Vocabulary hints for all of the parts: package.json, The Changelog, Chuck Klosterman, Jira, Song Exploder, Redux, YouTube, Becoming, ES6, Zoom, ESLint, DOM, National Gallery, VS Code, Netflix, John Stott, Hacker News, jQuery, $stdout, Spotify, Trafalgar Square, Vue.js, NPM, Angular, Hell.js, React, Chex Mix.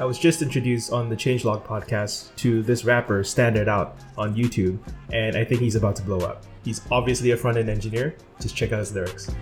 I was just introduced on the Changelog podcast to this rapper, $stdout, on YouTube, and I think he's about to blow up. He's obviously a front-end engineer. Just check out his lyrics.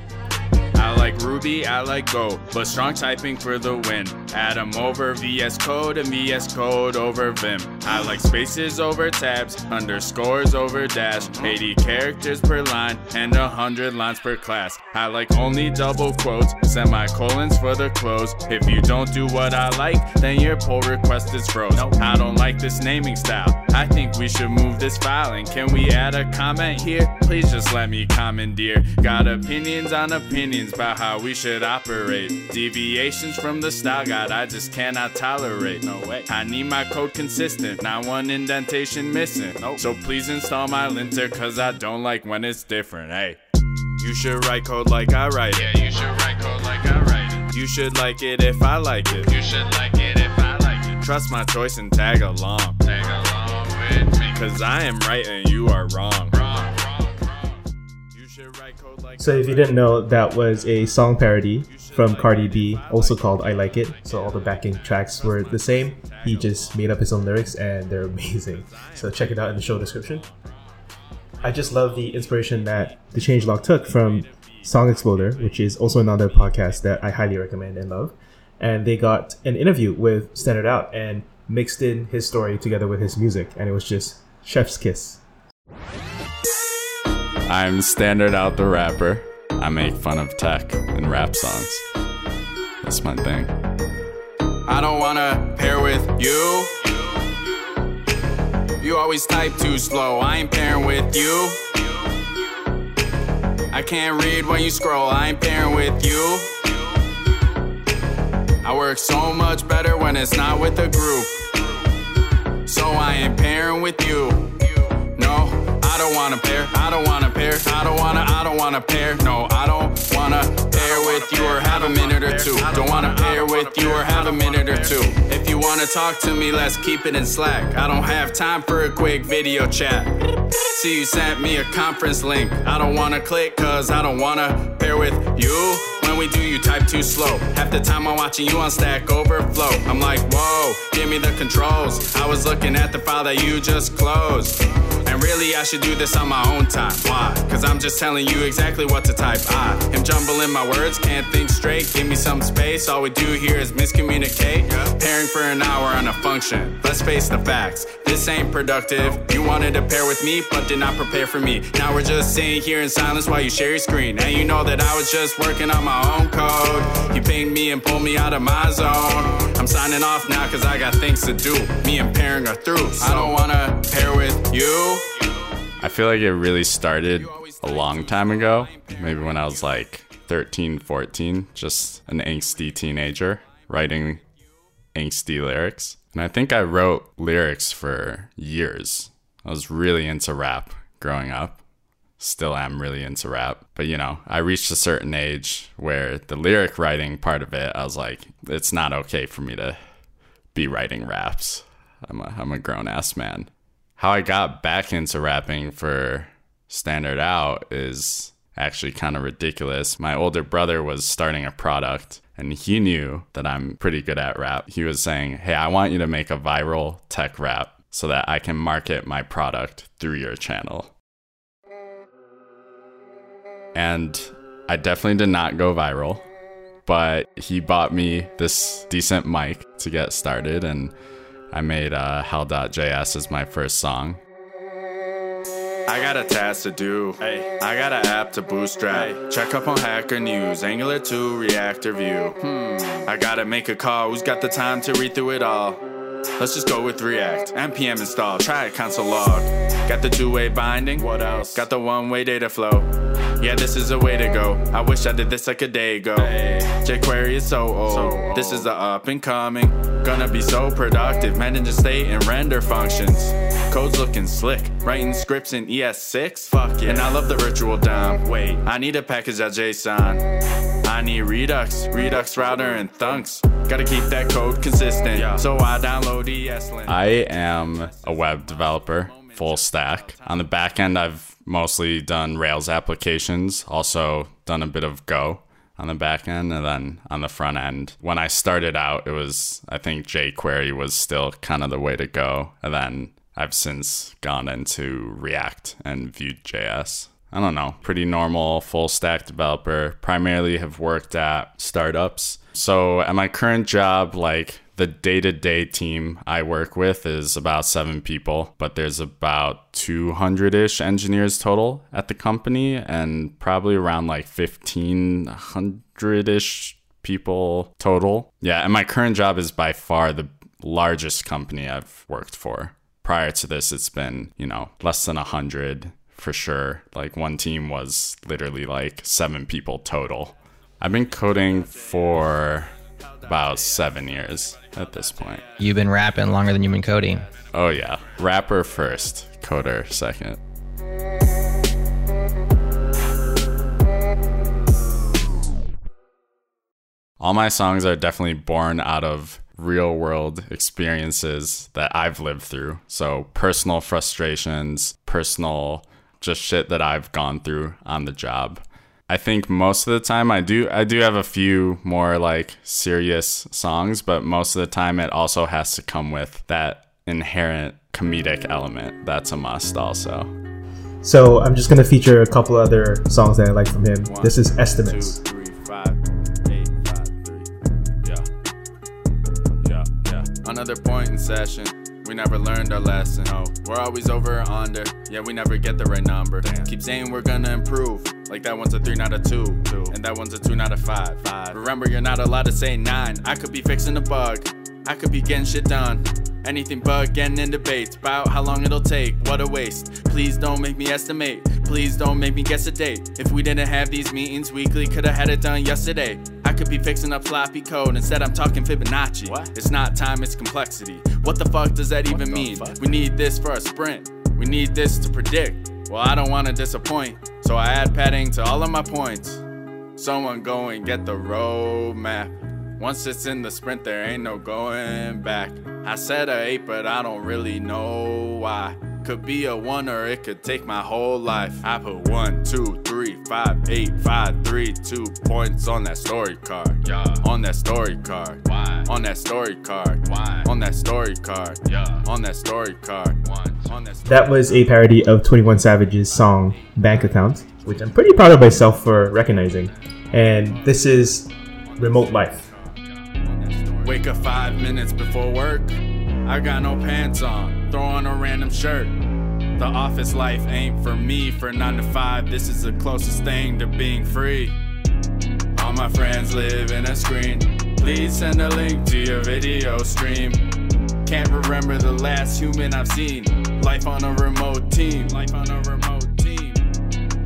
I like Ruby, I like Go, but strong typing for the win. Atom over VS Code and VS Code over Vim. I like spaces over tabs, underscores over dash, 80 characters per line and 100 lines per class. I like only double quotes, semicolons for the close. If you don't do what I like, then your pull request is froze. I don't like this naming style. I think we should move this file, and can we add a comment here? Please just let me commandeer. Got opinions on opinions about how we should operate. Deviations from the style guide I just cannot tolerate. No way. I need my code consistent, not one indentation missing. Nope. So please install my linter, cause I don't like when it's different. Hey, you should write code like I write it. Yeah, you should write code like I write it. You should like it if I like it. You should like it if I like it. Trust my choice and tag along. Tag along. Because I am right and you are wrong. You should write code like. So if you didn't know, that was a song parody from Cardi B, also called I Like It. So all the backing tracks were the same. He just made up his own lyrics and they're amazing. So check it out in the show description. I just love the inspiration that The Changelog took from Song Exploder, which is also another podcast that I highly recommend and love. And they got an interview with $stdout and mixed in his story together with his music, and it was just chef's kiss. I'm $stdout the rapper. I make fun of tech and rap songs. That's my thing. I don't wanna pair with you. You always type too slow. I ain't pairing with you. I can't read when you scroll. I ain't pairing with you. I work so much better when it's not with a group. So I ain't pairing with you. No, I don't wanna pair. I don't wanna pair. I don't wanna pair. No, I don't wanna pair with you or have a minute or two. Don't wanna pair with you or have a minute or two. If you wanna talk to me, let's keep it in Slack. I don't have time for a quick video chat. See, you sent me a conference link. I don't wanna click, cause I don't wanna pair with you. When we do, you type too slow. Half the time I'm watching you on Stack Overflow. I'm like, whoa, give me the controls. I was looking at the file that you just closed. And really, I should do this on my own time. Why? Cause I'm just telling you exactly what to type. I am jumbling my words, can't think straight. Give me some space, all we do here is miscommunicate. Pairing for an hour on a function. Let's face the facts, this ain't productive. You wanted to pair with me, but did not prepare for me. Now we're just sitting here in silence while you share your screen. And you know that I was just working on my own code. You pinged me and pulled me out of my zone. I'm signing off now cause I got things to do. Me and pairing are through, so I don't wanna pair with you. I feel like it really started a long time ago, maybe when I was like 13, 14, just an angsty teenager writing angsty lyrics. And I think I wrote lyrics for years. I was really into rap growing up. Still am really into rap, but you know, I reached a certain age where the lyric writing part of it, I was like, it's not okay for me to be writing raps. I'm a grown ass man. How I got back into rapping for $stdout is actually kind of ridiculous. My older brother was starting a product and he knew that I'm pretty good at rap. He was saying, hey, I want you to make a viral tech rap so that I can market my product through your channel. And I definitely did not go viral, but he bought me this decent mic to get started, and I made Hell.js as my first song. I got a task to do, hey. I got an app to bootstrap, hey. Check up on Hacker News, Angular 2, React Vue. I gotta make a call, who's got the time to read through it all? Let's just go with React, NPM install, try a console log. Got the two-way binding, what else? Got the one-way data flow. Yeah, this is a way to go. I wish I did this like a day ago. Hey. jQuery is so old. This is the up and coming. Gonna be so productive. Manage a state and render functions. Code's looking slick. Writing scripts in ES6. Fuck yeah. And I love the virtual DOM. Wait, I need a package.json. I need Redux router, and thunks. Gotta keep that code consistent. Yeah. So I download ESLint. I am a web developer, full stack. On the back end, I've mostly done Rails applications, also done a bit of Go. on the back end. And then on the front end, when I started out, it was, I think jQuery was still kind of the way to go. And then I've since gone into React and Vue.js. I don't know, pretty normal full stack developer, primarily have worked at startups. So at my current job, like the day-to-day team I work with is about 7 people, but there's about 200-ish engineers total at the company and probably around like 1,500-ish people total. Yeah, and my current job is by far the largest company I've worked for. Prior to this, it's been, you know, less than 100 for sure. Like one team was literally like 7 people total. I've been coding for about 7 years at this point. You've been rapping longer than you've been coding. Oh yeah, rapper first, coder second. All my songs are definitely born out of real world experiences that I've lived through. So personal frustrations, personal just shit that I've gone through on the job. I think most of the time I do have a few more like serious songs, but most of the time it also has to come with that inherent comedic element. That's a must also. So I'm just going to feature a couple other songs that I like from him. This is Estimates. 1, 2, 3, 5, 8, 5, 3. Yeah. Yeah. Another point in session. We never learned our lesson. Oh, we're always over or under. Yeah, we never get the right number. Damn. Keep saying we're gonna improve. Like that one's a 3, not a 2. And that one's a 2, not a 5. Remember, you're not allowed to say 9. I could be fixing a bug. I could be getting shit done. Anything but getting in debates about how long it'll take. What a waste. Please don't make me estimate. Please don't make me guess a date. If we didn't have these meetings weekly, could have had it done yesterday. I could be fixing up floppy code. Instead, I'm talking Fibonacci. What? It's not time, it's complexity. What the fuck does that even mean? Fuck? We need this for a sprint. We need this to predict. Well, I don't want to disappoint. So I add padding to all of my points. Someone go and get the roadmap. Once it's in the sprint, there ain't no going back. I said a 8, but I don't really know why. Could be a 1 or it could take my whole life. I put 1, 2, 3, 5, 8, 5, 3, 2 points on that story card. Yeah. On that story card. Why? On that story card. Why? On that story card. Yeah. On that story card. Once. On that story. That was a parody of 21 Savage's song Bank Account, which I'm pretty proud of myself for recognizing. And this is Remote Life. Wake up 5 minutes before work. I got no pants on, throw on a random shirt. The office life ain't for me. For 9 to 5, this is the closest thing to being free. All my friends live in a screen. Please send a link to your video stream. Can't remember the last human I've seen. Life on a remote team. Life on a remote team.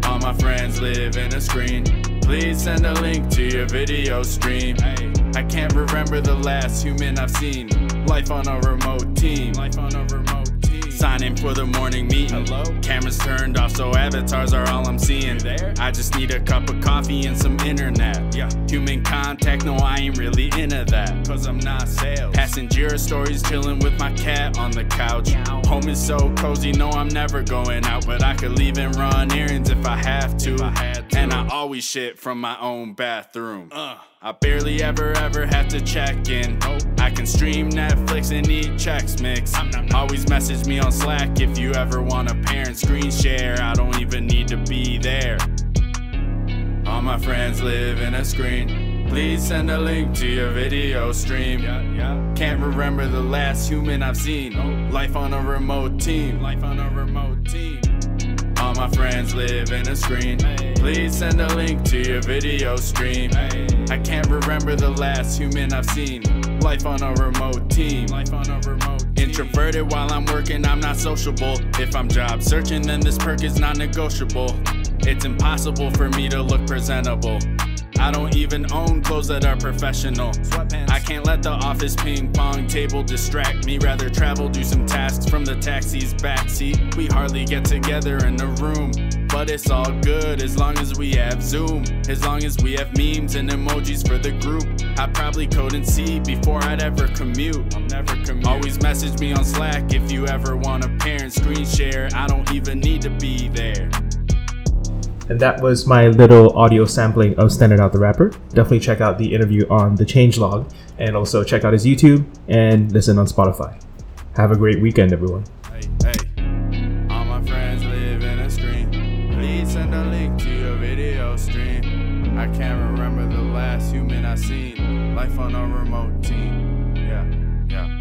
All my friends live in a screen. Please send a link to your video stream. Hey. I can't remember the last human I've seen. Life on a remote team. Life on a remote team. Sign in for the morning meeting. Hello? Cameras turned off, so avatars are all I'm seeing. There? I just need a cup of coffee and some internet. Yeah. Human contact, no, I ain't really into that. Cause I'm not sales. Passing Jira stories, chilling with my cat on the couch. Yow. Home is so cozy, no, I'm never going out. But I could leave and run errands if I have to. If I had to. And I always shit from my own bathroom. I barely ever have to check in. I can stream Netflix and eat Chex Mix. Always message me on Slack if you ever want a parent screen share. I don't even need to be there. All my friends live in a screen. Please send a link to your video stream. Can't remember the last human I've seen. Life on a remote team. Life on a remote team. All my friends live in a screen. Please send a link to your video stream. I can't remember the last human I've seen. Life on a remote team. Life on a remote team. Introverted while I'm working, I'm not sociable. If I'm job searching, then this perk is non-negotiable. It's impossible for me to look presentable. I don't even own clothes that are professional. Sweatpants. I can't let the office ping pong table distract me. Rather travel, do some tasks from the taxi's backseat. We hardly get together in the room, but it's all good as long as we have Zoom. As long as we have memes and emojis for the group. I probably code in C before I'd ever commute. I'll never commute. Always message me on Slack if you ever want a parent screen share. I don't even need to be there. And that was my little audio sampling of $stdout the rapper. Definitely check out the interview on The Changelog, and also check out his YouTube and listen on Spotify. Have a great weekend, everyone. Hey. All my friends live in a screen. Please send a link to your video stream. I can't remember the last human I seen. Life on a remote team. Yeah.